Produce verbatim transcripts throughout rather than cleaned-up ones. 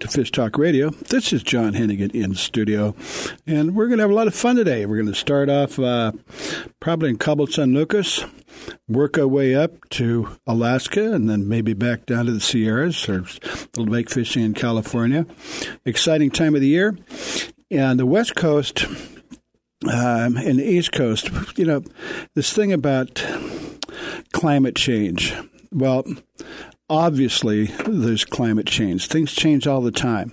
to Fish Talk Radio. This is John Hennigan in studio, and we're going to have a lot of fun today. We're going to start off uh, probably in Cabo San Lucas, work our way up to Alaska, and then maybe back down to the Sierras or lake fishing in California. Exciting time of the year. And the West Coast um, and the East Coast, you know, this thing about climate change. Well, obviously, there's climate change. Things change all the time.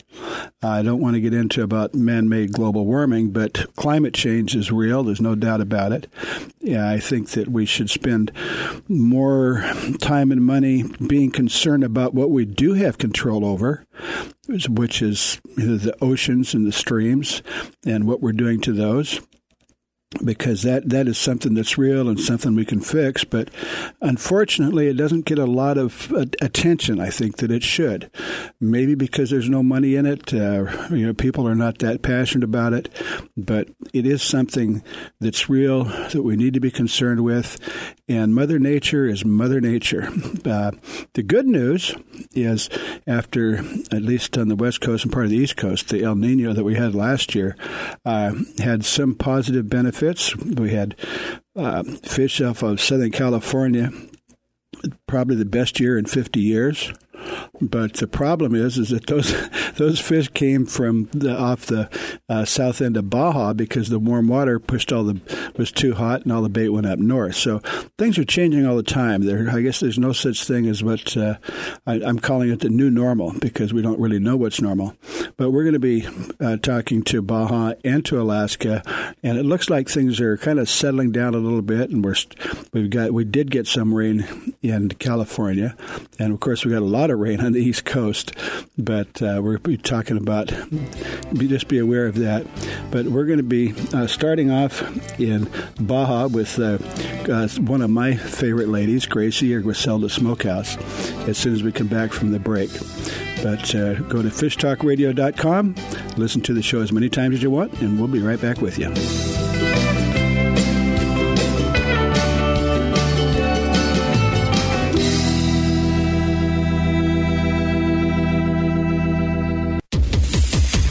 I don't want to get into about man-made global warming, but climate change is real. There's no doubt about it. Yeah, I think that we should spend more time and money being concerned about what we do have control over, which is the oceans and the streams and what we're doing to those. Because that, that is something that's real and something we can fix. But unfortunately, it doesn't get a lot of attention, I think, that it should. Maybe because there's no money in it. Uh, you know, people are not that passionate about it. But it is something that's real, that we need to be concerned with. And Mother Nature is Mother Nature. Uh, the good news is after, at least on the West Coast and part of the East Coast, the El Nino that we had last year uh, had some positive benefits. We had uh, fish off of Southern California, probably the best year in fifty years. But the problem is, is that those those fish came from the, off the uh, south end of Baja because the warm water pushed all the was too hot and all the bait went up north. So things are changing all the time. There, I guess there's no such thing as what uh, I, I'm calling it the new normal because we don't really know what's normal. But we're going to be uh, talking to Baja and to Alaska, and it looks like things are kind of settling down a little bit. And we're we've got we did get some rain in California, and of course we got a lot of rain on the East Coast, but uh, we're talking about, just be aware of that. But we're going to be uh, starting off in Baja with uh, uh, one of my favorite ladies, Gracie or Griselda Smokehouse, as soon as we come back from the break. But uh, go to fish talk radio dot com, listen to the show as many times as you want, and we'll be right back with you.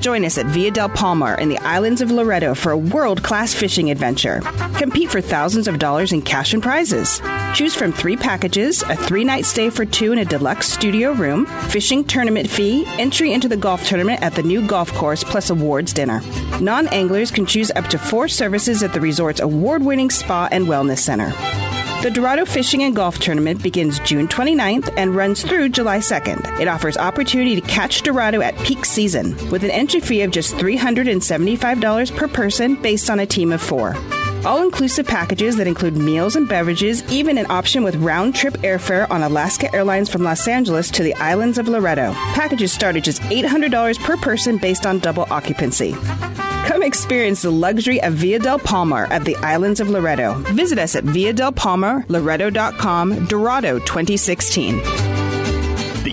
Join us at Villa del Palmar in the islands of Loreto for a world-class fishing adventure. Compete for thousands of dollars in cash and prizes. Choose from three packages, a three-night stay for two in a deluxe studio room, fishing tournament fee, entry into the golf tournament at the new golf course, plus awards dinner. Non-anglers can choose up to four services at the resort's award-winning spa and wellness center. The Dorado Fishing and Golf Tournament begins June twenty-ninth and runs through July second. It offers opportunity to catch Dorado at peak season with an entry fee of just three hundred seventy-five dollars per person based on a team of four. All-inclusive packages that include meals and beverages, even an option with round-trip airfare on Alaska Airlines from Los Angeles to the islands of Loreto. Packages start at just eight hundred dollars per person based on double occupancy. Come experience the luxury of Villa del Palmar at the islands of Loreto. Visit us at villa del palmar loreto dot com, Dorado twenty sixteen. The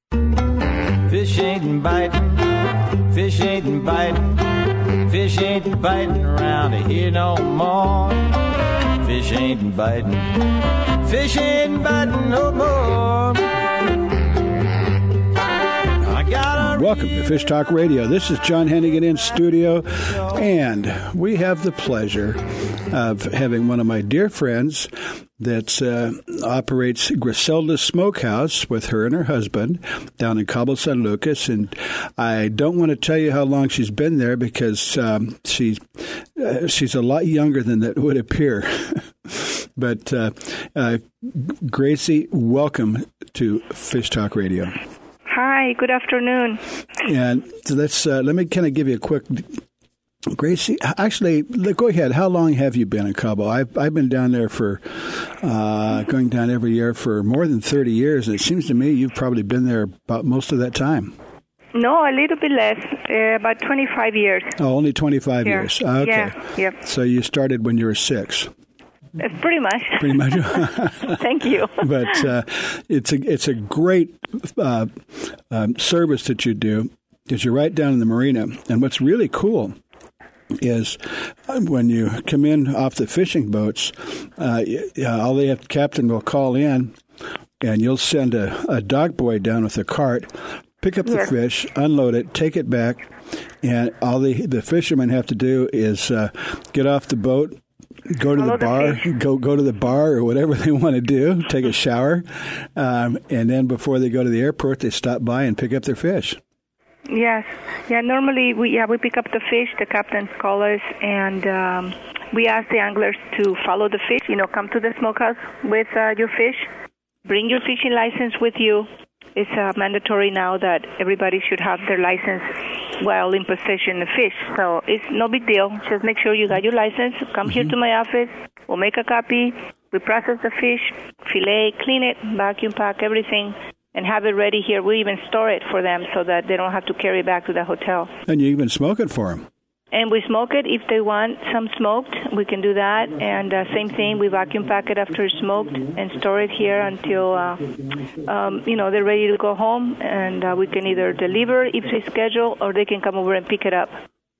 Fish ain't biting, fish ain't biting, fish ain't biting around here no more. Fish ain't biting, fish ain't biting no more. I got a Welcome to Fish Talk Radio. This is John Hennigan in studio, and we have the pleasure of having one of my dear friends that uh, operates Griselda's Smokehouse with her and her husband down in Cabo San Lucas. And I don't want to tell you how long she's been there because um, she, uh, she's a lot younger than that would appear. But uh, uh, Gracie, welcome to Fish Talk Radio. Hi, good afternoon. And let's uh, let me kind of give you a quick... Gracie, actually, go ahead. How long have you been in Cabo? I've, I've been down there for, uh, going down every year for more than thirty years. And it seems to me you've probably been there about most of that time. No, a little bit less, uh, about twenty-five years. Oh, only twenty-five yeah. years. Okay. Yeah. Yep. So you started when you were six. Pretty much. Pretty much. Thank you. But uh, it's, a, it's a great uh, um, service that you do because you're right down in the marina. And what's really cool is when you come in off the fishing boats, uh, all they have, the captain will call in, and you'll send a, a dog boy down with a cart, pick up the yeah. fish, unload it, take it back, and all the the fishermen have to do is uh, get off the boat, go to the bar, go go to the bar or whatever they want to do, take a shower, um, and then before they go to the airport, they stop by and pick up their fish. Yes. Yeah, normally we yeah we pick up the fish, the captain calls us, and um, we ask the anglers to follow the fish, you know, come to the smokehouse with uh, your fish, bring your fishing license with you. It's uh, mandatory now that everybody should have their license while in possession of fish. So it's no big deal. Just make sure you got your license, come mm-hmm. here to my office, we'll make a copy, we process the fish, fillet, clean it, vacuum pack, everything, and have it ready here. We even store it for them so that they don't have to carry it back to the hotel. And you even smoke it for them. And we smoke it. If they want some smoked, we can do that. And uh, same thing, we vacuum pack it after it's smoked and store it here until, uh, um, you know, they're ready to go home. And uh, we can either deliver if they schedule, or they can come over and pick it up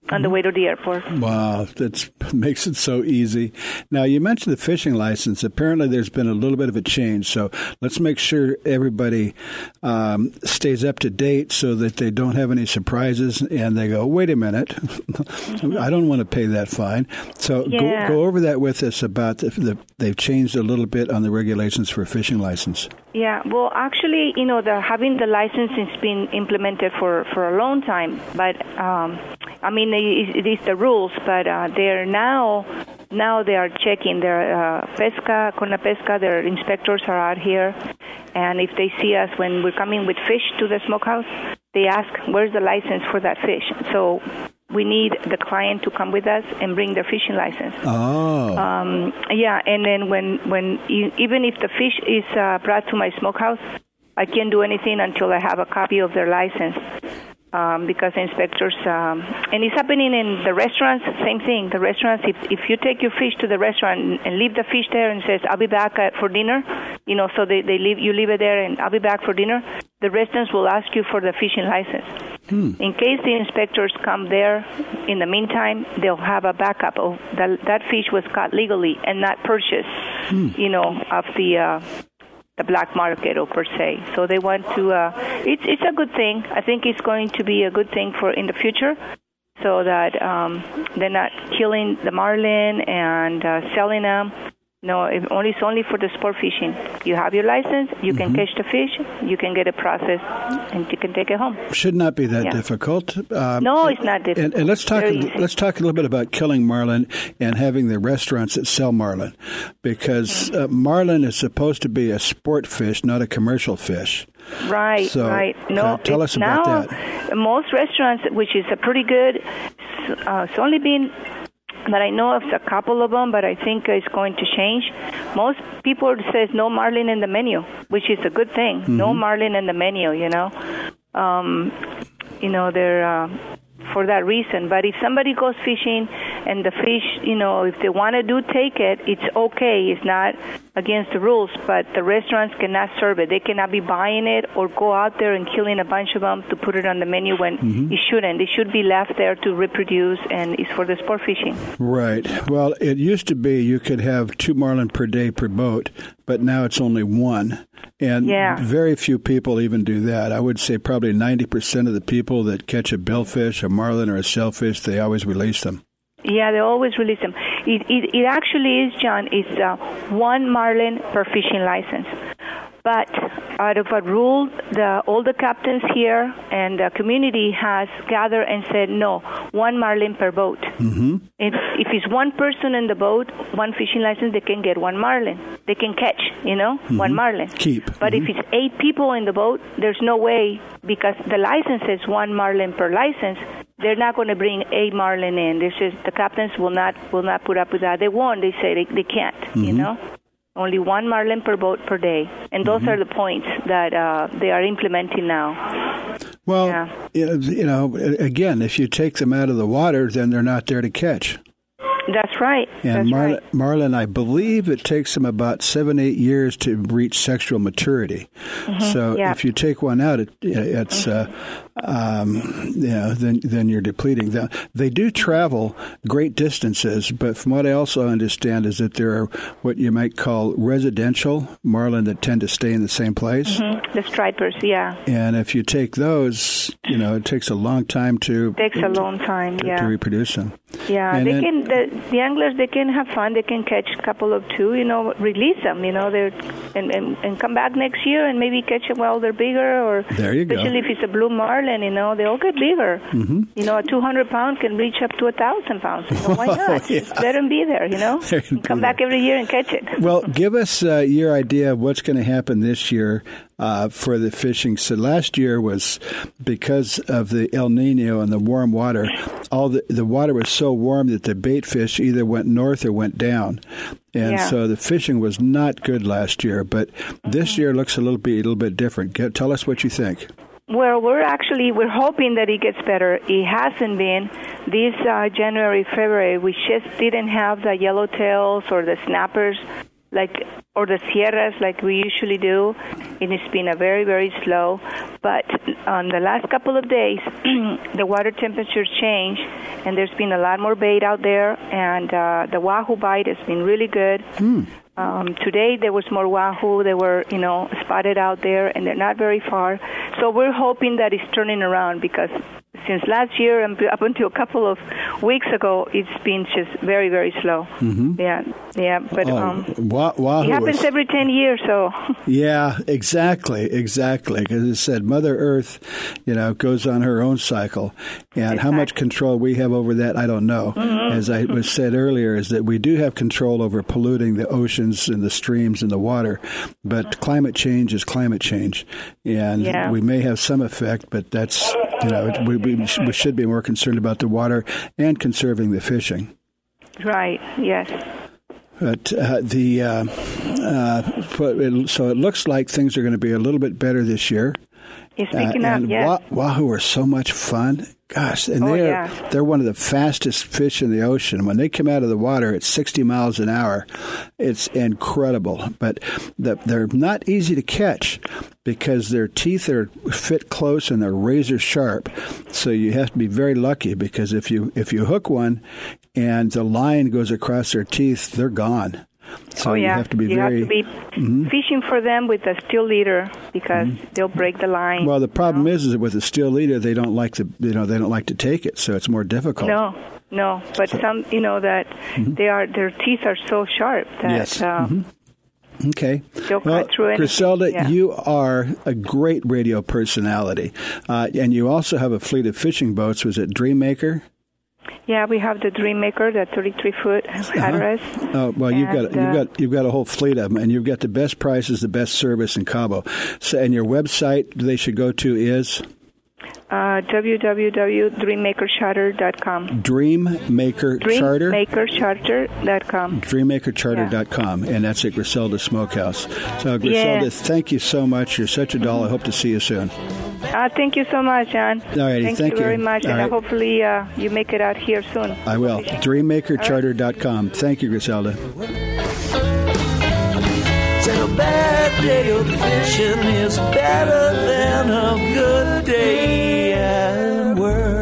on the way to the airport. Wow, that makes it so easy. Now, you mentioned the fishing license. Apparently, there's been a little bit of a change, so let's make sure everybody um, stays up to date so that they don't have any surprises and they go, wait a minute, mm-hmm. I don't want to pay that fine. So yeah. go, go over that with us about the, the, they've changed a little bit on the regulations for a fishing license. Yeah, well, actually, you know, the, having the license has been implemented for, for a long time, but um, I mean, it is the rules, but uh, they're now now they are checking their uh, pesca, con la pesca. Their inspectors are out here, and if they see us when we're coming with fish to the smokehouse, they ask, "Where's the license for that fish?" So we need the client to come with us and bring their fishing license. Oh. Um, yeah, and then when, when you, even if the fish is uh, brought to my smokehouse, I can't do anything until I have a copy of their license um, because the inspectors, um, and it's happening in the restaurants, same thing. The restaurants, if, if you take your fish to the restaurant and leave the fish there and says, I'll be back at, for dinner, you know, so they, they leave, you leave it there and I'll be back for dinner, the restaurants will ask you for the fishing license. Hmm. In case the inspectors come there, in the meantime, they'll have a backup of that, that fish was caught legally and not purchased, hmm. you know, of the uh, the black market or per se. So they want to, uh, it's, it's a good thing. I think it's going to be a good thing for in the future so that um, they're not killing the marlin and uh, selling them. No, it only, it's only for the sport fishing. You have your license, you mm-hmm. can catch the fish, you can get it processed, and you can take it home. Should not be that yeah. difficult. Um, no, it's not difficult. And, and let's talk. A, let's talk a little bit about killing marlin and having the restaurants that sell marlin, because mm-hmm. uh, marlin is supposed to be a sport fish, not a commercial fish. Right, so, right. No, uh, tell us about now, that. Most restaurants, which is a pretty good, uh, it's only been. But I know of a couple of them, but I think it's going to change. Most people says no marlin in the menu, which is a good thing. Mm-hmm. No marlin in the menu, you know. Um, you know, they're uh, for that reason. But if somebody goes fishing and the fish, you know, if they want to do take it, it's okay. It's not against the rules, but the restaurants cannot serve it. They cannot be buying it or go out there and killing a bunch of them to put it on the menu when mm-hmm. it shouldn't. It should be left there to reproduce, and it's for the sport fishing. Right. Well, it used to be you could have two marlin per day per boat, but now it's only one. And yeah. very few people even do that. I would say probably ninety percent of the people that catch a billfish, a marlin, or a shellfish, they always release them. Yeah, they always release them. It it, it actually is, John, it's uh, one marlin per fishing license. But out of a rule, the, all the captains here and the community has gathered and said, no, one marlin per boat. Mm-hmm. If, if it's one person in the boat, one fishing license, they can get one marlin. They can catch, you know, mm-hmm. one marlin. Keep. But mm-hmm. if it's eight people in the boat, there's no way, because the license is one marlin per license. They're not going to bring a marlin in. This is the captains will not will not put up with that. They won't. They say they, they can't. Mm-hmm. You know, only one marlin per boat per day, and those mm-hmm. are the points that uh, they are implementing now. Well, yeah. you know, again, if you take them out of the water, then they're not there to catch. That's right. And That's marlin, right. marlin, I believe it takes them about seven, eight years to reach sexual maturity. Mm-hmm. So yeah. if you take one out, it, it's mm-hmm. uh, um, you know, then then you're depleting them. They do travel great distances, but from what I also understand is that there are what you might call residential marlin that tend to stay in the same place. Mm-hmm. The stripers, yeah. And if you take those, you know, it takes a long time to it takes a long time to, yeah. to reproduce them. Yeah, and they then, can. The, The anglers, they can have fun. They can catch a couple of two, you know, release them, you know, and, and, and come back next year and maybe catch them while they're bigger. Or there you especially go. If it's a blue marlin, you know, they all get bigger. Mm-hmm. You know, a two hundred pound can reach up to one thousand pounds. You know, why not? yeah. Just let them be there, you know. Come back there. Every year and catch it. Well, give us uh, your idea of what's going to happen this year uh, for the fishing. So last year was because of the El Nino and the warm water. All the, the water was so warm that the bait fish either went north or went down. And yeah. so the fishing was not good last year, but this mm-hmm. year looks a little bit, a little bit different. Get, tell us what you think. Well, we're actually, we're hoping that it gets better. It hasn't been. This uh, January, February, we just didn't have the yellowtails or the snappers like or the sierras like we usually do. And it's been a very, very slow. But on the last couple of days, the water temperatures changed, and there's been a lot more bait out there, and uh, the wahoo bite has been really good. Mm. Um, today there was more wahoo. They were, you know, spotted out there, and they're not very far. So we're hoping that it's turning around, because since last year and up until a couple of weeks ago, it's been just very, very slow. Mm-hmm. Yeah, yeah. But oh, um, wah- wahoo it happens is... every ten years, so. Yeah, exactly, exactly. Because it said Mother Earth, you know, goes on her own cycle. And exactly. how much control we have over that, I don't know. Mm-hmm. As I was said earlier, is that we do have control over polluting the oceans and the streams and the water. But mm-hmm. climate change is climate change. And yeah. we may have some effect, but that's, you know, we, we We should be more concerned about the water and conserving the fishing. Right, yes. But uh, the uh, uh, so it looks like things are going to be a little bit better this year. It's picking uh, up, yes. Wah- wahoo are so much fun. Gosh, and oh, they're yeah. they're one of the fastest fish in the ocean. When they come out of the water, it's sixty miles an hour. It's incredible, but the, they're not easy to catch because their teeth are fit close and they're razor sharp. So you have to be very lucky, because if you if you hook one and the line goes across their teeth, they're gone. So oh, yeah. you have to be you very... have to be mm-hmm. fishing for them with a steel leader because mm-hmm. they'll break the line. Well, the problem you know? is, is that with a steel leader, they don't like the you know they don't like to take it, so it's more difficult. No, no, but so, some you know that mm-hmm. they are their teeth are so sharp that. Yes. Uh, mm-hmm. Okay. Well, Griselda, yeah. you are a great radio personality, uh, and you also have a fleet of fishing boats. Was it Dream Maker? Yeah, we have the Dream Maker, the thirty-three foot headrest. Uh-huh. Oh well, and you've got you've got you've got a whole fleet of them, and you've got the best prices, the best service in Cabo. So, and your website they should go to is. Uh, w w w dot dream maker charter dot com. Dream Maker Charter? dream maker charter dot com. dream maker charter dot com. Yeah. And that's at Griselda Smokehouse. So, Griselda, yeah. thank you so much. You're such a doll. I hope to see you soon. Uh, thank you so much, John. All righty, thank, thank you, you very much. All and right. hopefully uh, you make it out here soon. I will. dream maker charter dot com. Right. Thank you, Griselda. A bad day of fishing is better than a good day at work. Yeah.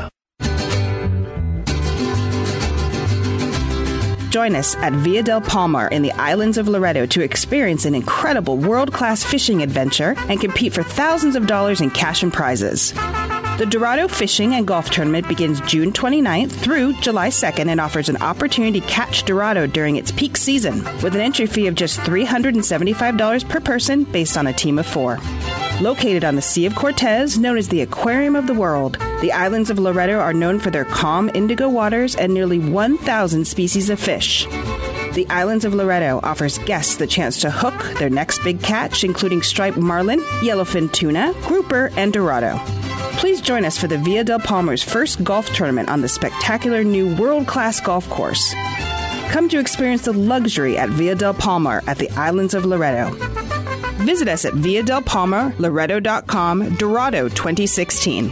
Join us at Villa del Palmar in the islands of Loreto to experience an incredible world-class fishing adventure and compete for thousands of dollars in cash and prizes. The Dorado Fishing and Golf Tournament begins June twenty-ninth through July second and offers an opportunity to catch Dorado during its peak season with an entry fee of just three hundred seventy-five dollars per person based on a team of four. Located on the Sea of Cortez, known as the Aquarium of the World, the islands of Loreto are known for their calm indigo waters and nearly one thousand species of fish. The Islands of Loreto offers guests the chance to hook their next big catch, including striped marlin, yellowfin tuna, grouper, and dorado. Please join us for the Villa del Palmar's first golf tournament on the spectacular new world-class golf course. Come to experience the luxury at Villa del Palmar at the Islands of Loreto. Visit us at Villa del Palmar, Loreto dot com, Dorado twenty sixteen.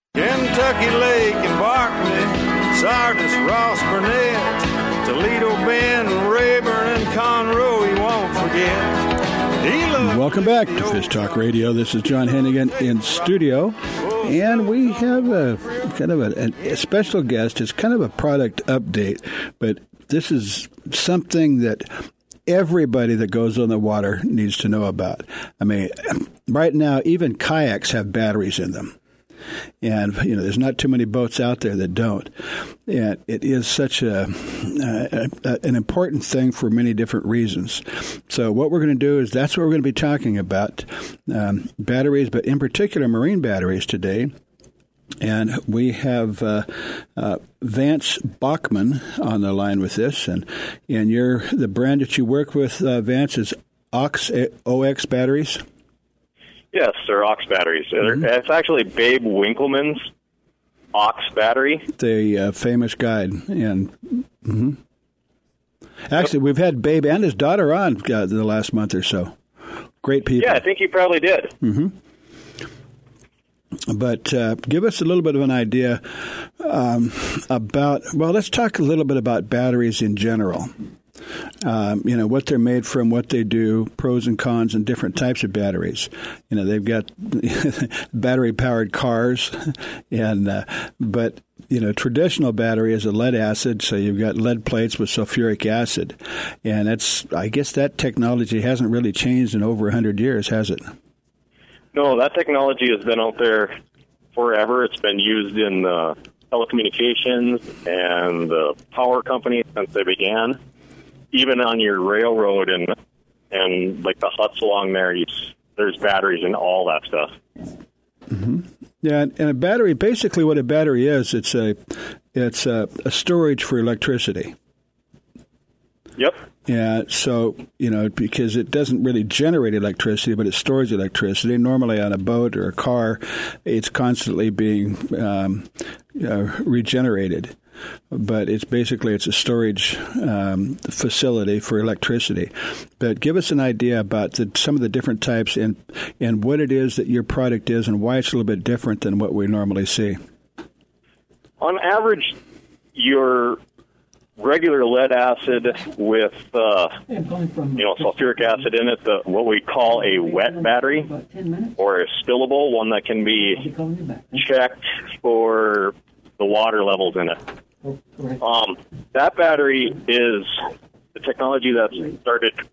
Kentucky Lake and Barkley, Sardis, Ross, Burnett, Toledo, Ben, Rayburn, and Conroe, he won't forget. Welcome back to Fish Talk Radio. This is John Hennigan in studio, and we have a kind of a, a special guest. It's kind of a product update, but this is something that everybody that goes on the water needs to know about. I mean, right now, even kayaks have batteries in them. And, you know, there's not too many boats out there that don't. And it is such a, a, a an important thing for many different reasons. So what we're going to do is that's what we're going to be talking about, um, batteries, but in particular marine batteries today. And we have uh, uh, Vance Bachman on the line with this. And and your the brand that you work with, uh, Vance, is O X, O X batteries? Yes, they're O X batteries. Mm-hmm. It's actually Babe Winkelman's O X battery. The uh, famous guide. And mm-hmm. Actually, we've had Babe and his daughter on uh, the last month or so. Great people. Yeah, I think you probably did. Mm-hmm. But uh, give us a little bit of an idea um, about, well, let's talk a little bit about batteries in general. Um, you know, what they're made from, what they do, pros and cons, and different types of batteries. You know, they've got battery-powered cars, and uh, but, you know, traditional battery is a lead acid, so you've got lead plates with sulfuric acid. And it's, I guess that technology hasn't really changed in over one hundred years, has it? No, that technology has been out there forever. It's been used in uh, telecommunications and the power companies since they began. Even on your railroad and and like the huts along there, you, there's batteries and all that stuff. Mm-hmm. Yeah, and a battery, basically what a battery is, it's a it's a, a storage for electricity. Yep. Yeah, so, you know, because it doesn't really generate electricity, but it stores electricity. Normally on a boat or a car, it's constantly being um, uh, regenerated. But it's basically it's a storage um, facility for electricity. But give us an idea about the, some of the different types and, and what it is that your product is and why it's a little bit different than what we normally see. On average, your regular lead acid with, uh, you know, sulfuric acid in it, the, what we call a wet battery or a spillable, one that can be checked for the water levels in it. Um, that battery is the technology that started one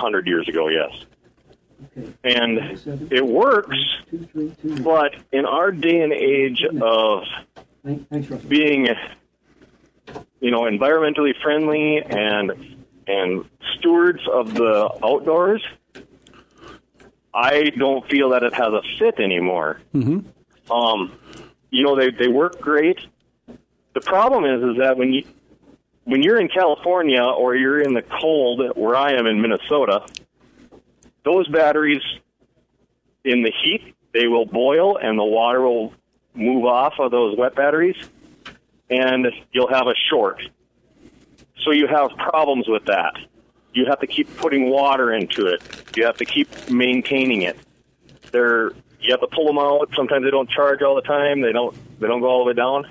hundred years ago, yes. And it works, but in our day and age of being, you know, environmentally friendly and and stewards of the outdoors, I don't feel that it has a fit anymore. Mm-hmm. Um, you know, they, they work great. The problem is, is that when you when you're in California or you're in the cold, where I am in Minnesota, those batteries in the heat they will boil and the water will move off of those wet batteries. And you'll have a short. So you have problems with that. You have to keep putting water into it. You have to keep maintaining it. They're, you have to pull them out. Sometimes they don't charge all the time. They don't they don't go all the way down.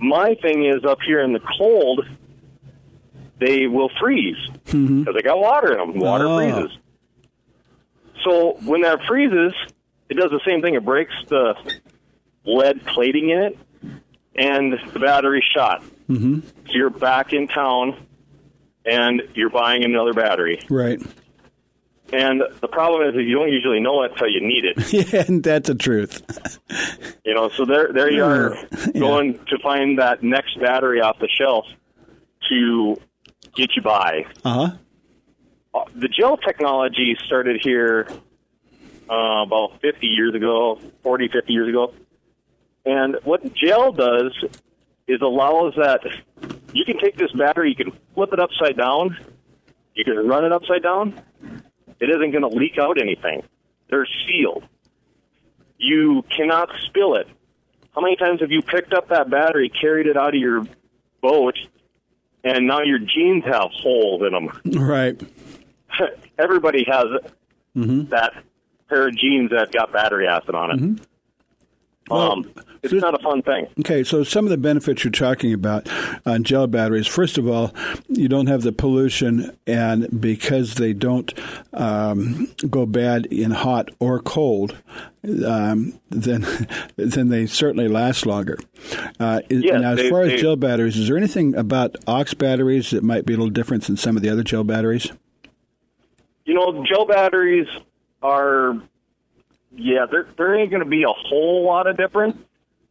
My thing is up here in the cold, they will freeze because mm-hmm. they got water in them. Water oh. freezes. So when that freezes, it does the same thing. It breaks the lead plating in it. And the battery shot. Mm-hmm. So you're back in town, and you're buying another battery. Right. And the problem is that you don't usually know it until you need it. Yeah, and that's the truth. You know, so there, there you are yeah. going to find that next battery off the shelf to get you by. Uh-huh. Uh, the gel technology started here uh, about fifty years ago, forty, fifty years ago. And what gel does is allows that you can take this battery, you can flip it upside down, you can run it upside down. It isn't going to leak out anything. They're sealed. You cannot spill it. How many times have you picked up that battery, carried it out of your boat, and now your jeans have holes in them? Right. Everybody has mm-hmm. that pair of jeans that got battery acid on it. Mm-hmm. Well, um, it's not a fun thing. Okay, so some of the benefits you're talking about on gel batteries, first of all, you don't have the pollution, and because they don't um, go bad in hot or cold, um, then then they certainly last longer. Uh, yes, now, as they, far as they, gel batteries, is there anything about O X batteries that might be a little different than some of the other gel batteries? You know, gel batteries are... Yeah, there, there ain't going to be a whole lot of difference.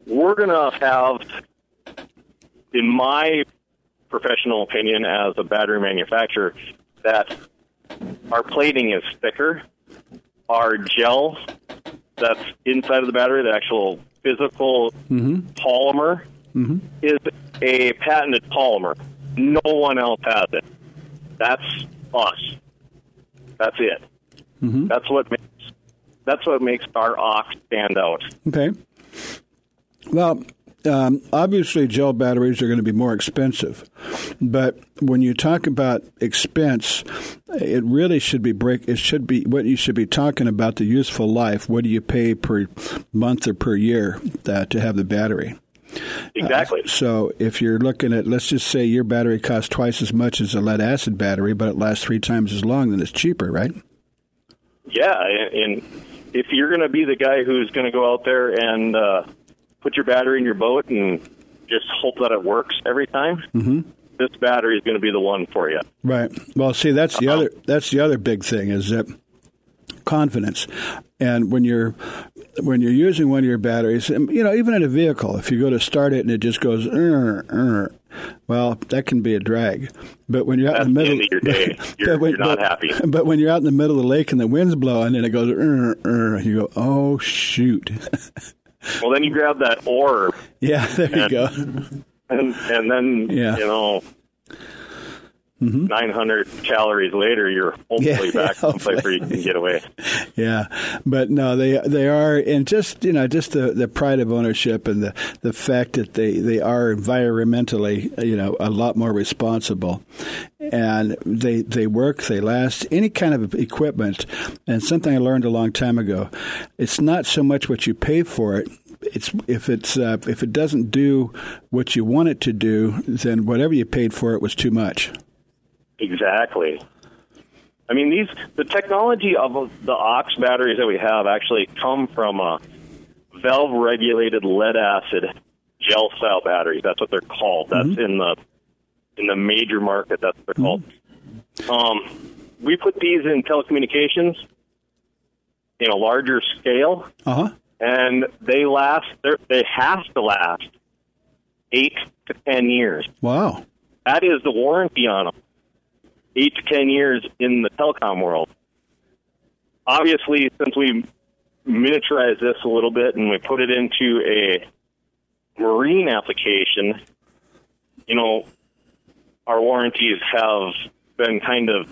We're going to have, in my professional opinion as a battery manufacturer, that our plating is thicker. Our gel that's inside of the battery, the actual physical mm-hmm. polymer mm-hmm. is a patented polymer. No one else has it. That's us. That's it. Mm-hmm. That's what makes that's what makes our O X stand out. Okay. Well, um, obviously, gel batteries are going to be more expensive, but when you talk about expense, it really should be break. It should be what you should be talking about the useful life. What do you pay per month or per year uh, to have the battery? Exactly. Uh, so if you're looking at, let's just say your battery costs twice as much as a lead acid battery, but it lasts three times as long, then it's cheaper, right? Yeah, and if you're going to be the guy who's going to go out there and uh, put your battery in your boat and just hope that it works every time, mm-hmm. this battery is going to be the one for you. Right. Well, see, that's the uh-huh. other that's the other big thing is that confidence. And when you're when you're using one of your batteries, you know, even in a vehicle, if you go to start it and it just goes, er, er, well, that can be a drag. But when you're out That's in the middle, the end of your day. You're, when, you're not but, happy. But when you're out in the middle of the lake and the wind's blowing and it goes, er, er, you go, oh shoot. Well, then you grab that oar. Yeah, there and, you go. And and then yeah. you know. Mm-hmm. nine hundred calories later, you're hopefully yeah, back someplace where you can get away. Yeah, but no, they they are, and just you know, just the, the pride of ownership and the, the fact that they, they are environmentally, you know, a lot more responsible, and they they work, they last. Any kind of equipment, and something I learned a long time ago, it's not so much what you pay for it. It's if it's uh, if it doesn't do what you want it to do, then whatever you paid for it was too much. Exactly. I mean, these the technology of the O X batteries that we have actually come from a valve-regulated lead-acid gel-style batteries. That's what they're called. That's mm-hmm. in the in the major market. That's what they're called. Mm-hmm. Um, we put these in telecommunications in a larger scale, uh-huh. and they last. They have to last eight to ten years. Wow, that is the warranty on them. Eight to ten years in the telecom world. Obviously, since we miniaturized this a little bit and we put it into a marine application, you know, our warranties have been kind of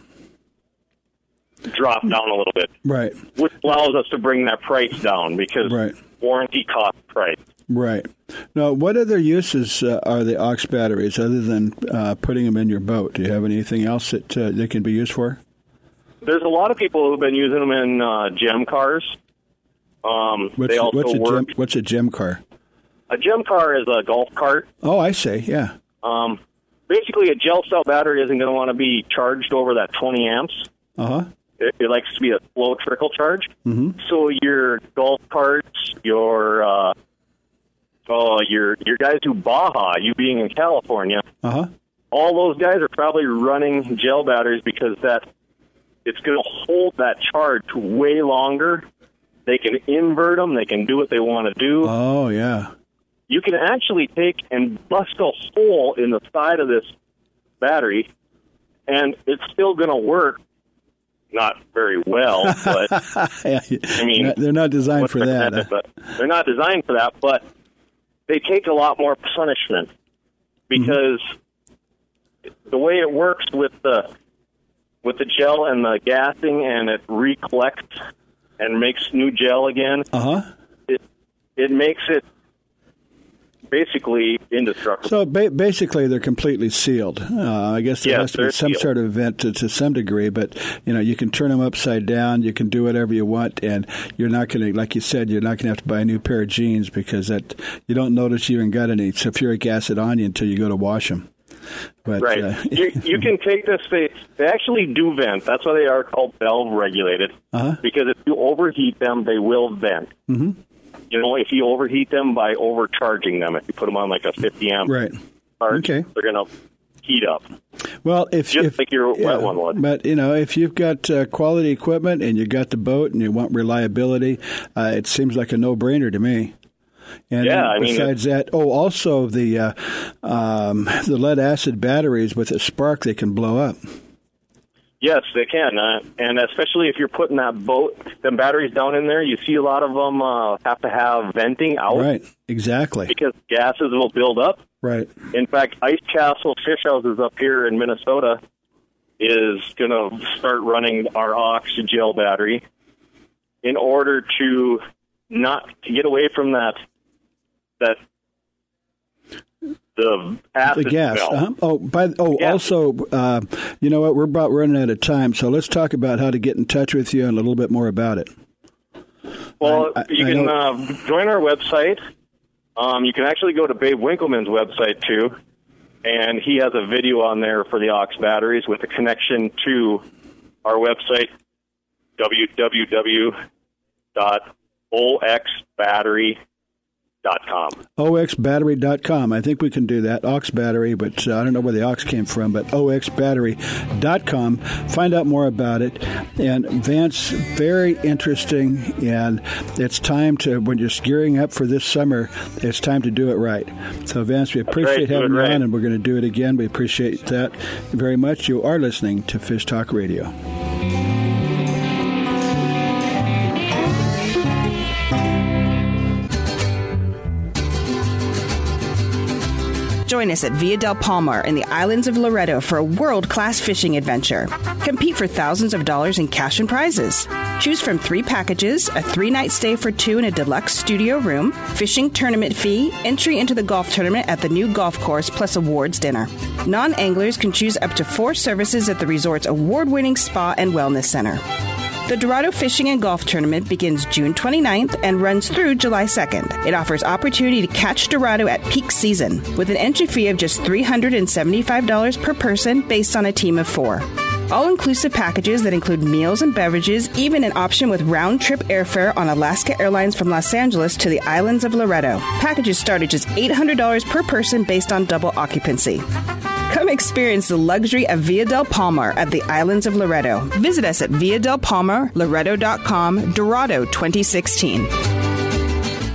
dropped down a little bit. Right. Which allows us to bring that price down because right. warranty costs price. Right. Now, what other uses uh, are the O X batteries other than uh, putting them in your boat? Do you have anything else that uh, they can be used for? There's a lot of people who've been using them in uh, gem cars. Um, what's, they also what's, a work. Gem, what's a gem car? A gem car is a golf cart. Oh, I see. Yeah. Um, basically, a gel cell battery isn't going to want to be charged over that twenty amps. Uh-huh. It, it likes to be a slow trickle charge. Mm-hmm. So your golf carts, your... Uh, Oh, your your guys who Baja, you being in California, uh-huh. all those guys are probably running gel batteries because that it's going to hold that charge way longer. They can invert them. They can do what they want to do. Oh, yeah. You can actually take and bust a hole in the side of this battery, and it's still going to work. Not very well, but yeah. I mean, they're not designed for that. Huh? But they're not designed for that, but. They take a lot more punishment because mm-hmm. the way it works with the with the gel and the gassing, and it recollects and makes new gel again. Uh huh. It it makes it basically indestructible. So ba- basically, they're completely sealed. Uh, I guess there yes, has to be some sealed. Sort of event to, to some degree, but you know, you can turn them upside down. You can do whatever you want, and you're not going to, like you said, you're not going to have to buy a new pair of jeans because that you don't notice you even got any sulfuric acid on you until you go to wash them. But, right. Uh, you, you can take this. They, they actually do vent. That's why they are called valve regulated. Uh-huh. Because if you overheat them, they will vent. Mm-hmm. You know, if you overheat them by overcharging them, if you put them on like a fifty amp right. charge, okay. they're going to heat up. Well, if just if, like your yeah, wet one would. But you know, if you've got uh, quality equipment and you got the boat and you want reliability, uh, it seems like a no-brainer to me. And yeah, I mean, besides that, oh, also the uh, um, the lead acid batteries with a spark, they can blow up. Yes, they can, uh, and especially if you're putting that boat, them batteries down in there, you see a lot of them uh, have to have venting out. Right, exactly. Because gases will build up. Right. In fact, Ice Castle Fish Houses up here in Minnesota is going to start running our O X gel battery in order to not to get away from that, that The, the gas. Uh-huh. Oh, by the, oh, also, uh, you know what? We're about running out of time, so let's talk about how to get in touch with you and a little bit more about it. Well, I, you I, can I uh, join our website. Um, you can actually go to Babe Winkleman's website too, and he has a video on there for the O X batteries with a connection to our website, w w w dot o x battery dot com. O X battery dot com. I think we can do that. O X battery, but uh, I don't know where the O X came from, but O X battery dot com. Find out more about it. And Vance, very interesting. And it's time to, when you're gearing up for this summer, it's time to do it right. So, Vance, we appreciate having you on, and we're going to do it again. We appreciate that very much. You are listening to Fish Talk Radio. Join us at Villa del Palmar in the islands of Loreto for a world-class fishing adventure. Compete for thousands of dollars in cash and prizes. Choose from three packages, a three-night stay for two in a deluxe studio room, fishing tournament fee, entry into the golf tournament at the new golf course, plus awards dinner. Non-anglers can choose up to four services at the resort's award-winning spa and wellness center. The Dorado Fishing and Golf Tournament begins June twenty-ninth and runs through July second. It offers opportunity to catch Dorado at peak season with an entry fee of just three hundred seventy-five dollars per person based on a team of four. All-inclusive packages that include meals and beverages, even an option with round-trip airfare on Alaska Airlines from Los Angeles to the islands of Loreto. Packages start at just eight hundred dollars per person based on double occupancy. Come experience the luxury of Villa del Palmar at the islands of Loreto. Visit us at Villa del Palmar, Loreto dot com, Dorado twenty sixteen.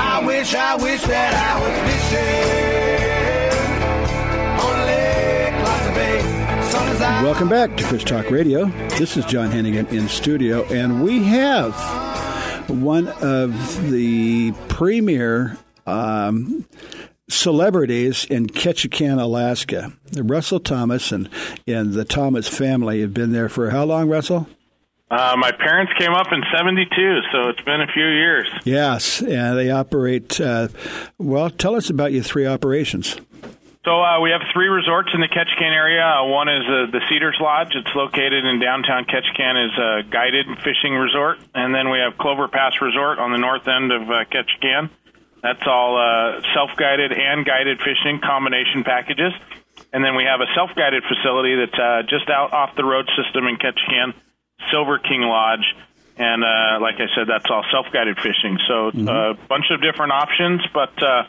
I wish, I wish that I was fishing on Lake Las Vegas. Welcome back to Fish Talk Radio. This is John Hennigan in studio, and we have one of the premier um, celebrities in Ketchikan, Alaska. Russell Thomas and, and the Thomas family have been there for how long, Russell? Uh, my parents came up in seventy-two, so it's been a few years. Yes, and they operate, uh, well, tell us about your three operations. So uh, we have three resorts in the Ketchikan area. Uh, one is uh, the Cedars Lodge. It's located in downtown Ketchikan. Is a guided fishing resort. And then we have Clover Pass Resort on the north end of uh, Ketchikan. That's all uh, self-guided and guided fishing combination packages. And then we have a self-guided facility that's uh, just out off the road system in Ketchikan, Silver King Lodge. And uh, like I said, that's all self-guided fishing. So a mm-hmm. uh, bunch of different options, but uh,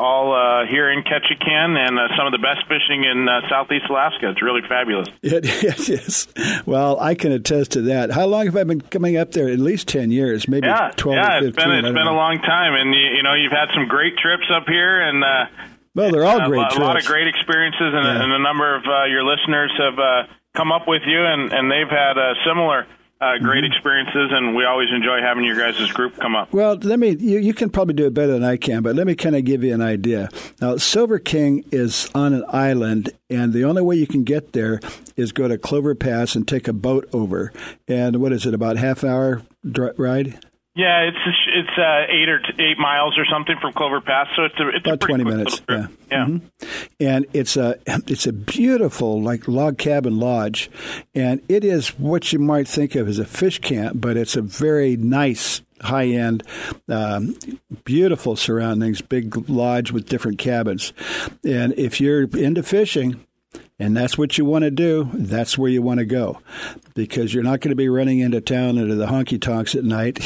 all uh, here in Ketchikan and uh, some of the best fishing in uh, southeast Alaska. It's really fabulous. It is. Well, I can attest to that. How long have I been coming up there? At least ten years, maybe yeah, twelve yeah, or fifteen. Yeah, it's been, it's been a long time. And, you, you know, you've had some great trips up here and uh, well, they're all great a, trips. A lot of great experiences, and, yeah. and a number of uh, your listeners have uh, come up with you, and, and they've had a similar Uh, great experiences, and we always enjoy having your guys' group come up. Well, let me, you, you can probably do it better than I can, but let me kind of give you an idea. Now, Silver King is on an island, and the only way you can get there is go to Clover Pass and take a boat over. And what is it, about half hour dr- ride? Yeah, it's it's uh, eight or t- eight miles or something from Clover Pass, so it's a it's about a twenty minutes. Yeah, yeah. Mm-hmm. And it's a it's a beautiful like log cabin lodge, and it is what you might think of as a fish camp, but it's a very nice high end, um, beautiful surroundings, big lodge with different cabins, and if you're into fishing. And that's what you want to do. That's where you want to go, because you're not going to be running into town into the honky tonks at night.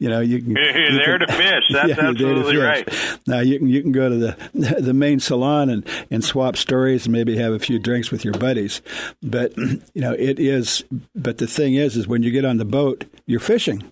you know, you can, you're you there can, to fish. That's yeah, absolutely right. Now you can you can go to the the main salon and, and swap stories and maybe have a few drinks with your buddies. But you know it is. But the thing is, is when you get on the boat, you're fishing.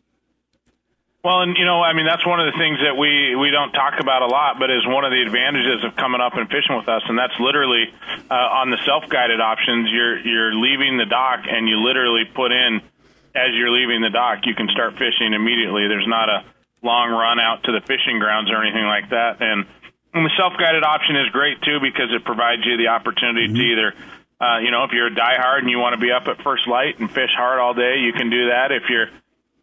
Well, and, you know, I mean, that's one of the things that we, we don't talk about a lot, but is one of the advantages of coming up and fishing with us, and that's literally uh, on the self-guided options, you're you're leaving the dock, and you literally put in, as you're leaving the dock, you can start fishing immediately. There's not a long run out to the fishing grounds or anything like that. And, and the self-guided option is great, too, because it provides you the opportunity mm-hmm. to either, uh, you know, if you're a diehard and you want to be up at first light and fish hard all day, you can do that. If you're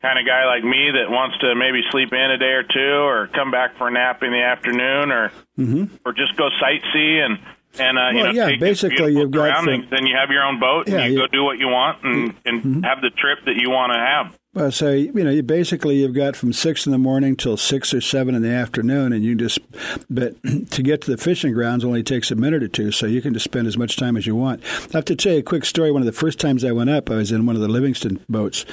kind of guy like me that wants to maybe sleep in a day or two or come back for a nap in the afternoon or mm-hmm. or just go sightsee and, and uh, well, you know, yeah, take basically you've got some, then you have your own boat yeah, and you, you go do what you want and, and mm-hmm. have the trip that you want to have. Well, so, you know, you basically you've got from six in the morning till six or seven in the afternoon, and you just – but to get to the fishing grounds only takes a minute or two, so you can just spend as much time as you want. I have to tell you a quick story. One of the first times I went up, I was in one of the Livingston boats.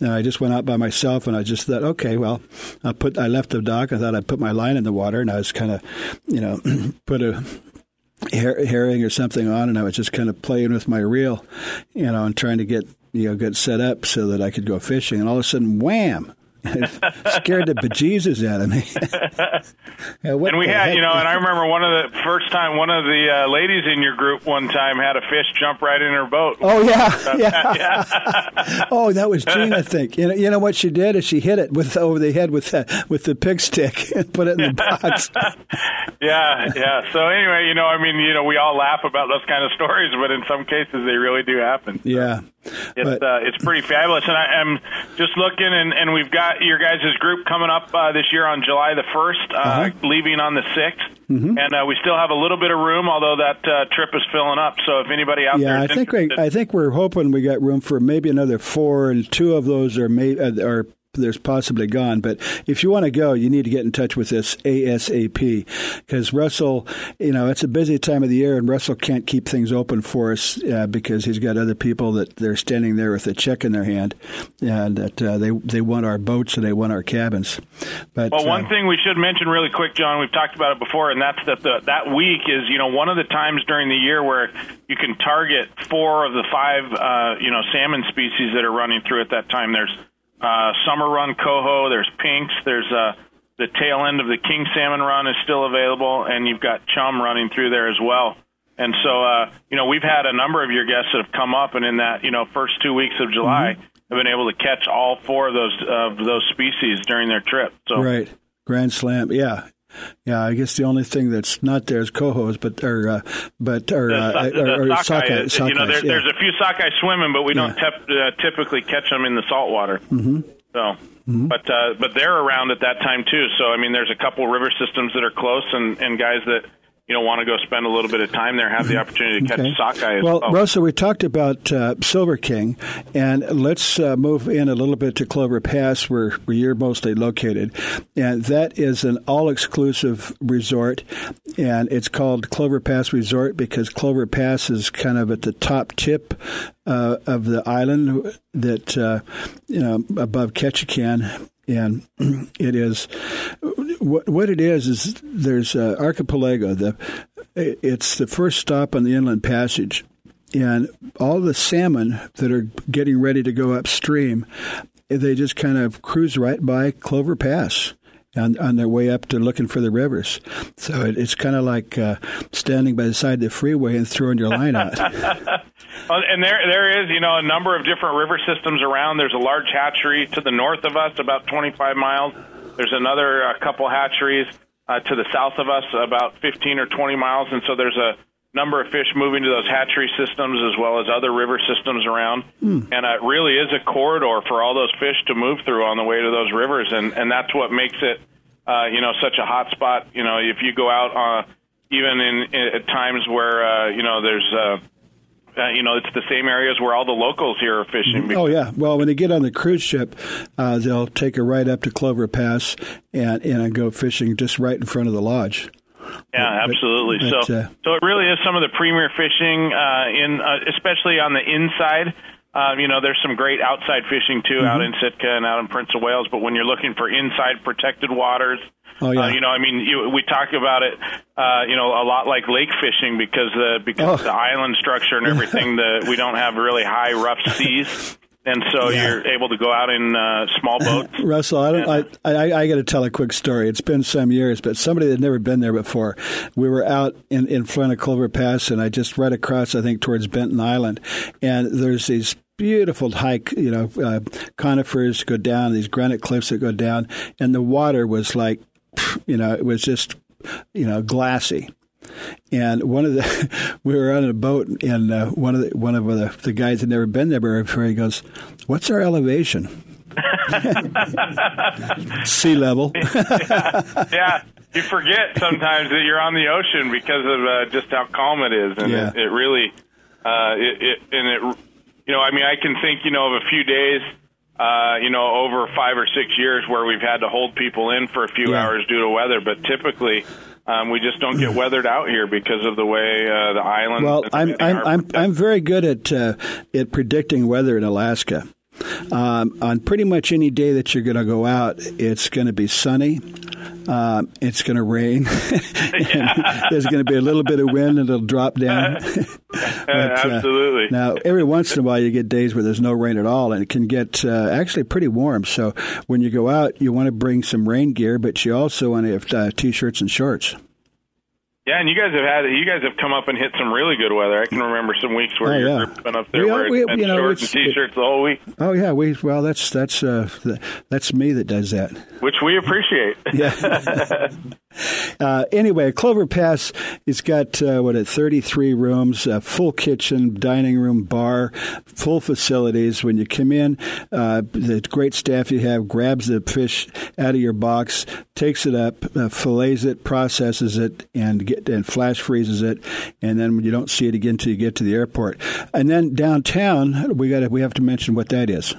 Uh, I just went out by myself, and I just thought, okay, well, I put I left the dock. I thought I'd put my line in the water, and I was kind of, you know, put a – her- herring or something on, and I was just kind of playing with my reel, you know, and trying to get you know get set up so that I could go fishing. And all of a sudden, wham! It scared the bejesus out of me. yeah, and we had, heck? you know, and I remember one of the first time one of the uh, ladies in your group one time had a fish jump right in her boat. Oh yeah, yeah. yeah. oh, that was Jean, I think. You know, you know what she did is she hit it with over the head with uh, with the pig stick and put it in the box. yeah, yeah. So anyway, you know, I mean, you know, we all laugh about those kind of stories, but in some cases, they really do happen. So. Yeah. It's, but, uh, it's pretty fabulous, and I, I'm just looking, and, and we've got your guys' group coming up uh, this year on July the first, uh, uh-huh. leaving on the sixth, mm-hmm. and uh, we still have a little bit of room, although that uh, trip is filling up, so if anybody out yeah, there is I think interested. We, I think we're hoping we got room for maybe another four, and two of those are made, uh, are there's possibly gone. But if you want to go, you need to get in touch with this ASAP, because Russell, you know, it's a busy time of the year, and Russell can't keep things open for us uh, because he's got other people that they're standing there with a check in their hand, and that uh, they they want our boats and they want our cabins. But well, one uh, thing we should mention really quick, John, we've talked about it before, and that's that the, that week is, you know, one of the times during the year where you can target four of the five, uh, you know, salmon species that are running through at that time. There's Uh, summer run coho, there's pinks, there's uh, the tail end of the king salmon run is still available, and you've got chum running through there as well. And so, uh, you know, we've had a number of your guests that have come up, and in that, you know, first two weeks of July, mm-hmm. have been able to catch all four of those of uh, those species during their trip. So right, Grand Slam, yeah. Yeah, I guess the only thing that's not there is cohos, but or uh, but or, the, uh, the, or, the or sockeye, sockeye. You know, there, yeah. there's a few sockeye swimming, but we don't yeah. tep- uh, typically catch them in the saltwater. Mm-hmm. So, mm-hmm. but uh, but they're around at that time too. So I mean, there's a couple river systems that are close, and, and guys that you know, want to go spend a little bit of time there, have the opportunity to catch okay. sockeye as well. Well, Russell, we talked about uh, Silver King, and let's uh, move in a little bit to Clover Pass, where, where you're mostly located. And that is an all-exclusive resort, and it's called Clover Pass Resort because Clover Pass is kind of at the top tip uh, of the island that, uh, you know, above Ketchikan. And it is what what it is is there's uh, archipelago. The it's the first stop on the Inland Passage, and all the salmon that are getting ready to go upstream, they just kind of cruise right by Clover Pass on on their way up to looking for the rivers. So it, it's kind of like uh, standing by the side of the freeway and throwing your line out. And there there is, you know, a number of different river systems around. There's a large hatchery to the north of us, about twenty-five miles. There's another uh, couple hatcheries uh, to the south of us, about fifteen or twenty miles. And so there's a number of fish moving to those hatchery systems as well as other river systems around. Mm. And uh, it really is a corridor for all those fish to move through on the way to those rivers. And, and that's what makes it, uh, you know, such a hot spot. You know, if you go out, uh, even in, in at times where, uh, you know, there's... Uh, Uh, you know, it's the same areas where all the locals here are fishing. Oh, yeah. Well, when they get on the cruise ship, uh, they'll take a ride up to Clover Pass and, and go fishing just right in front of the lodge. Yeah, but, absolutely. But, so uh, so it really is some of the premier fishing, uh, in uh, especially on the inside. Uh, you know, there's some great outside fishing, too, mm-hmm. out in Sitka and out in Prince of Wales. But when you're looking for inside protected waters, oh, yeah. uh, you know, I mean, you, we talk about it, uh, you know, a lot like lake fishing because, uh, because oh. the island structure and everything, the, we don't have really high, rough seas. And so yeah. you're able to go out in uh, small boats. Russell, I, don't, I, I, I got to tell a quick story. It's been some years, but somebody that had never been there before. We were out in, in front of Clover Pass, and I just right across, I think, towards Benton Island. And there's these beautiful hike, you know, uh, conifers go down, these granite cliffs that go down. And the water was like, you know, it was just, you know, glassy. And one of the, we were on a boat, and uh, one of the one of the, the guys had never been there before. He goes, "What's our elevation?" Sea level. yeah. yeah, you forget sometimes that you're on the ocean because of uh, just how calm it is, and yeah. it, it really, uh, it, it and it, you know, I mean, I can think, you know, of a few days. Uh, you know, over five or six years where we've had to hold people in for a few yeah. hours due to weather. But typically, um, we just don't get weathered out here because of the way uh, the islands. Well, I'm I'm I'm, I'm very good at uh, at predicting weather in Alaska. Um, on pretty much any day that you're going to go out, it's going to be sunny. Um, it's going to rain. There's going to be a little bit of wind, and it'll drop down. but, Absolutely. Uh, now, every once in a while, you get days where there's no rain at all, and it can get uh, actually pretty warm. So when you go out, you want to bring some rain gear, but you also want to have uh, T-shirts and shorts. Yeah, and you guys have had you guys have come up and hit some really good weather. I can remember some weeks where oh, your yeah. group's been up there wearing shorts you know, and T-shirts it, the whole week. Oh yeah, we well that's that's uh, that's me that does that, which we appreciate. yeah. uh, anyway, Clover Pass, it's got uh, what at thirty-three rooms, a full kitchen, dining room, bar, full facilities. When you come in, uh, the great staff you have grabs the fish out of your box, takes it up, uh, fillets it, processes it, and get and flash freezes it, and then you don't see it again until you get to the airport. And then downtown, we got we have to mention what that is.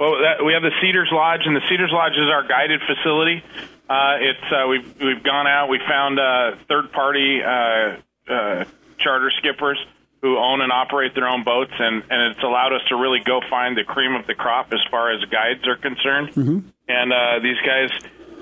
Well, that, we have the Cedars Lodge, and the Cedars Lodge is our guided facility. Uh, it's uh, we've we've gone out, we found uh, third party uh, uh, charter skippers who own and operate their own boats, and, and it's allowed us to really go find the cream of the crop as far as guides are concerned. Mm-hmm. And uh, these guys.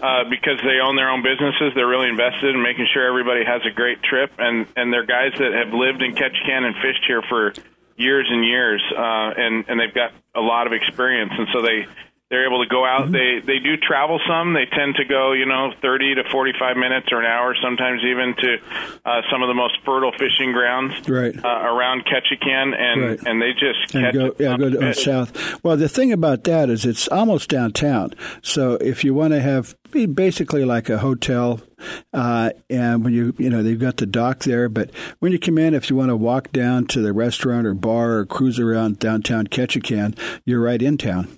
Uh, because they own their own businesses, they're really invested in making sure everybody has a great trip. And, and they're guys that have lived in Ketchikan and fished here for years and years, uh, and, and they've got a lot of experience. And so they, they're able to go out. Mm-hmm. They, they do travel some. They tend to go, you know, thirty to forty-five minutes or an hour, sometimes even to uh, some of the most fertile fishing grounds right. uh, around Ketchikan, and, right. and they just and catch go, yeah, go to, south. Well, the thing about that is it's almost downtown. So if you want to have basically like a hotel, uh, and when you you know they've got the dock there. But when you come in, if you want to walk down to the restaurant or bar or cruise around downtown Ketchikan, you're right in town.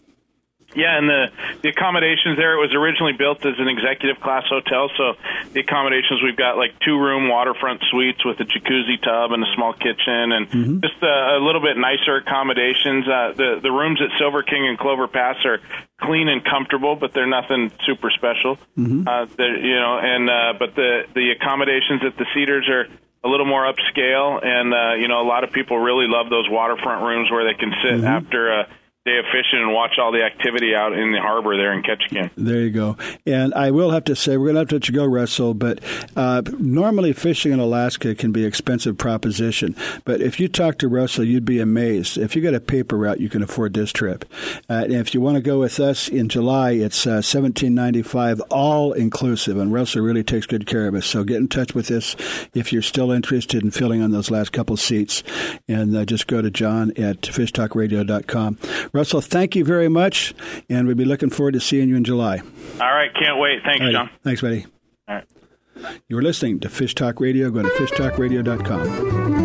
Yeah, and the, the accommodations there, it was originally built as an executive class hotel, so the accommodations, we've got like two-room waterfront suites with a jacuzzi tub and a small kitchen, and mm-hmm. just a, a little bit nicer accommodations. Uh, the, the rooms at Silver King and Clover Pass are clean and comfortable, but they're nothing super special. Mm-hmm. Uh, you know, and uh, but the, the accommodations at the Cedars are a little more upscale, and uh, you know, a lot of people really love those waterfront rooms where they can sit mm-hmm. after a day of fishing and watch all the activity out in the harbor there in Ketchikan. There you go. And I will have to say, we're going to have to let you go, Russell, but uh, normally fishing in Alaska can be an expensive proposition. But if you talk to Russell, you'd be amazed. If you got a paper route, you can afford this trip. Uh, and if you want to go with us in July, it's uh, seventeen ninety-five all-inclusive, and Russell really takes good care of us. So get in touch with us if you're still interested in filling on those last couple seats, and uh, just go to John at fish talk radio dot com. Russell, thank you very much, and we'll be looking forward to seeing you in July. All right, can't wait. Thanks, right, John. Thanks, buddy. All right. You're listening to Fish Talk Radio. Go to fish talk radio dot com.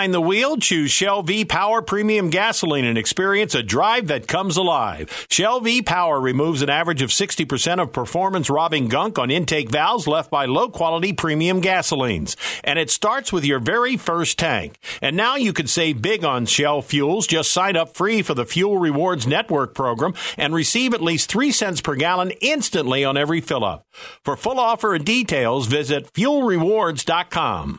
the wheel? Choose Shell V Power Premium Gasoline and experience a drive that comes alive. Shell V Power removes an average of sixty percent of performance-robbing gunk on intake valves left by low-quality premium gasolines. And it starts with your very first tank. And now you can save big on Shell fuels. Just sign up free for the Fuel Rewards Network program and receive at least three cents per gallon instantly on every fill-up. For full offer and details, visit fuel rewards dot com.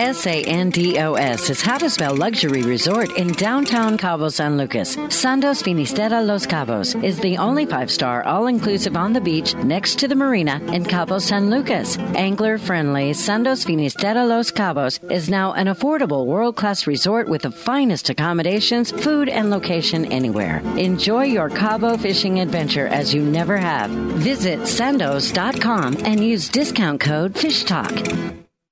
S A N D O S is how to spell luxury resort in downtown Cabo San Lucas. Sandos Finisterra Los Cabos is the only five-star all-inclusive on the beach next to the marina in Cabo San Lucas. Angler-friendly Sandos Finisterra Los Cabos is now an affordable world-class resort with the finest accommodations, food, and location anywhere. Enjoy your Cabo fishing adventure as you never have. Visit sandos dot com and use discount code FISHTALK.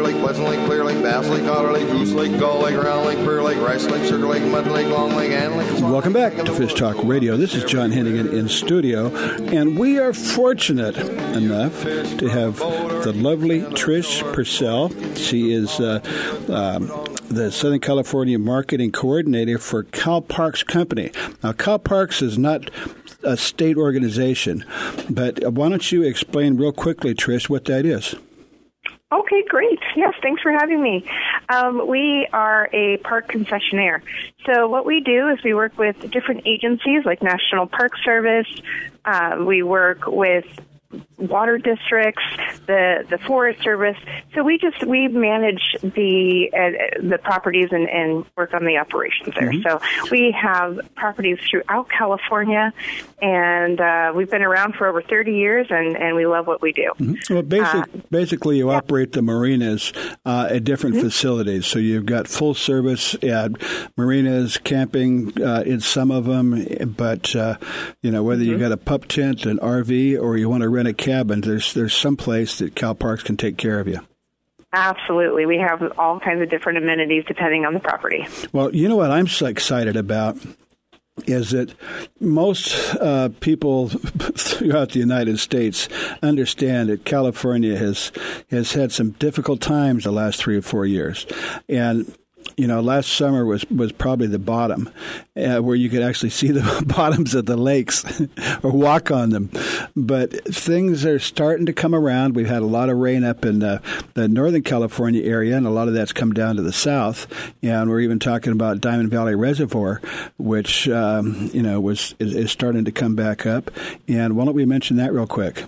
Clear Lake, Pleasant Lake, Clear Lake, Bass Lake, Otter Lake, Goose Lake, Gull Lake, Round Lake, Bear Lake, Rice Lake, Sugar Lake, Mud Lake, Long Lake, and Lake. Welcome back to Fish Talk Radio. This is John Hennigan in studio, and we are fortunate enough to have the lovely Trish Purcell. She is uh, um, the Southern California Marketing Coordinator for Cal Parks Company. Now, Cal Parks is not a state organization, but why don't you explain real quickly, Trish, what that is? Okay, great. Yes, thanks for having me. Um, we are a park concessionaire. So what we do is we work with different agencies like National Park Service. Uh, we work with water districts, the, the Forest Service. So we just we manage the uh, the properties and, and work on the operations there. Mm-hmm. So we have properties throughout California, and uh, we've been around for over thirty years, and, and we love what we do. Mm-hmm. Well, basic, uh, basically, you yeah. operate the marinas uh, at different mm-hmm. facilities. So you've got full service at marinas, camping uh, in some of them, but uh, you know whether mm-hmm. you've got a pup tent, an R V, or you want to rent a cabin, there's there's some place that Cal Parks can take care of you. Absolutely. We have all kinds of different amenities depending on the property. Well, you know what I'm so excited about is that most uh, people throughout the United States understand that California has has had some difficult times the last three or four years. And you know, last summer was, was probably the bottom, uh, where you could actually see the bottoms of the lakes or walk on them. But things are starting to come around. We've had a lot of rain up in the, the Northern California area, and a lot of that's come down to the south. And we're even talking about Diamond Valley Reservoir, which, um, you know, was is, is starting to come back up. And why don't we mention that real quick?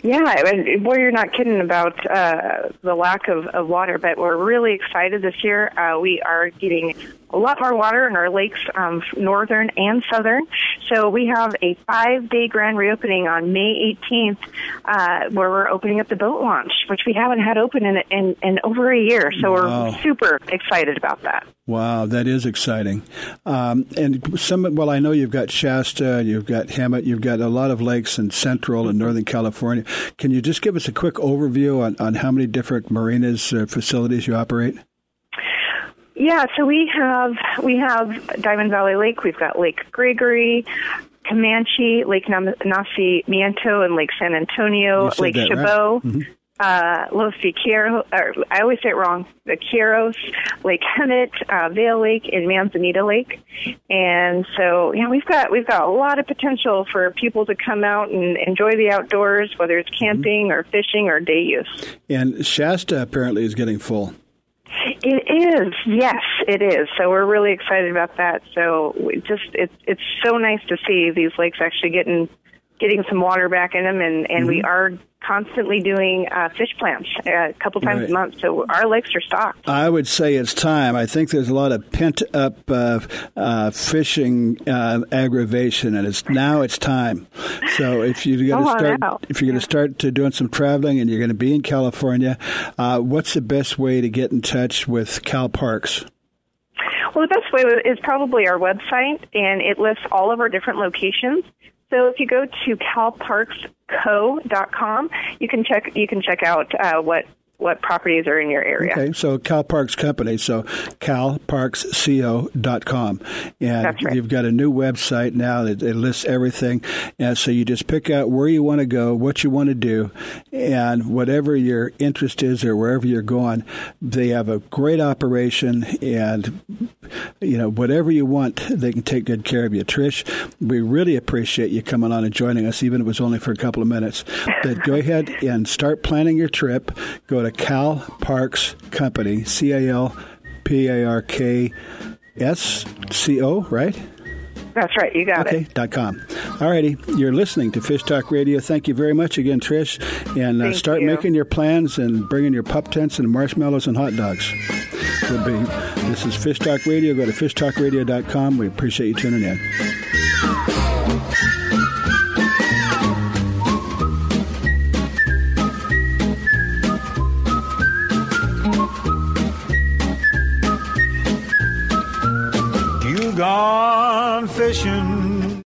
Yeah, and boy, you're not kidding about uh, the lack of, of water, but we're really excited this year. Uh, we are getting a lot more water in our lakes, um, northern and southern. So we have a five-day grand reopening on May eighteenth, uh, where we're opening up the boat launch, which we haven't had open in in, in over a year. So wow. we're super excited about that. Wow, that is exciting. Um, and some, well, I know you've got Shasta, you've got Hemet, you've got a lot of lakes in Central and Northern California. Can you just give us a quick overview on, on how many different marinas or facilities you operate? Yeah, so we have we have Diamond Valley Lake, we've got Lake Gregory, Comanche, Lake Nacimiento, and Lake San Antonio, Lake that, Chabot, right? mm-hmm. uh, Los Vaqueros, I always say it wrong, Vaqueros, Lake Hemet, uh, Vail Lake, and Manzanita Lake. And so, yeah, we've got we've got a lot of potential for people to come out and enjoy the outdoors, whether it's camping mm-hmm. or fishing or day use. And Shasta apparently is getting full. It is, yes, it is. So we're really excited about that. So we just it's it's so nice to see these lakes actually getting getting some water back in them, and, and mm-hmm. we are constantly doing uh, fish plants a couple times right. a month, so our lakes are stocked. I would say it's time. I think there's a lot of pent-up uh, uh, fishing uh, aggravation, and it's now it's time. So if you're going to start, out. if you're going to start to doing some traveling, and you're going to be in California, uh, what's the best way to get in touch with Cal Parks? Well, the best way is probably our website, and it lists all of our different locations. So if you go to cal parks co dot com, you can check you can check out uh, what what properties are in your area. Okay, so Cal Parks Company, so cal parks co dot com. And that's right. You've got a new website now that it lists everything. And so you just pick out where you want to go, what you want to do, and whatever your interest is or wherever you're going, they have a great operation. And, you know, whatever you want, they can take good care of you. Trish, we really appreciate you coming on and joining us, even if it was only for a couple of minutes. But go ahead and start planning your trip. Go to Cal Parks Company, C A L P A R K S C O, right? That's right. You got okay, it. Dot com. All righty. You're listening to Fish Talk Radio. Thank you very much again, Trish. And uh, start you. making your plans and bringing your pup tents and marshmallows and hot dogs. We'll be, this is Fish Talk Radio. Go to fish talk radio dot com. We appreciate you tuning in. Gone fishing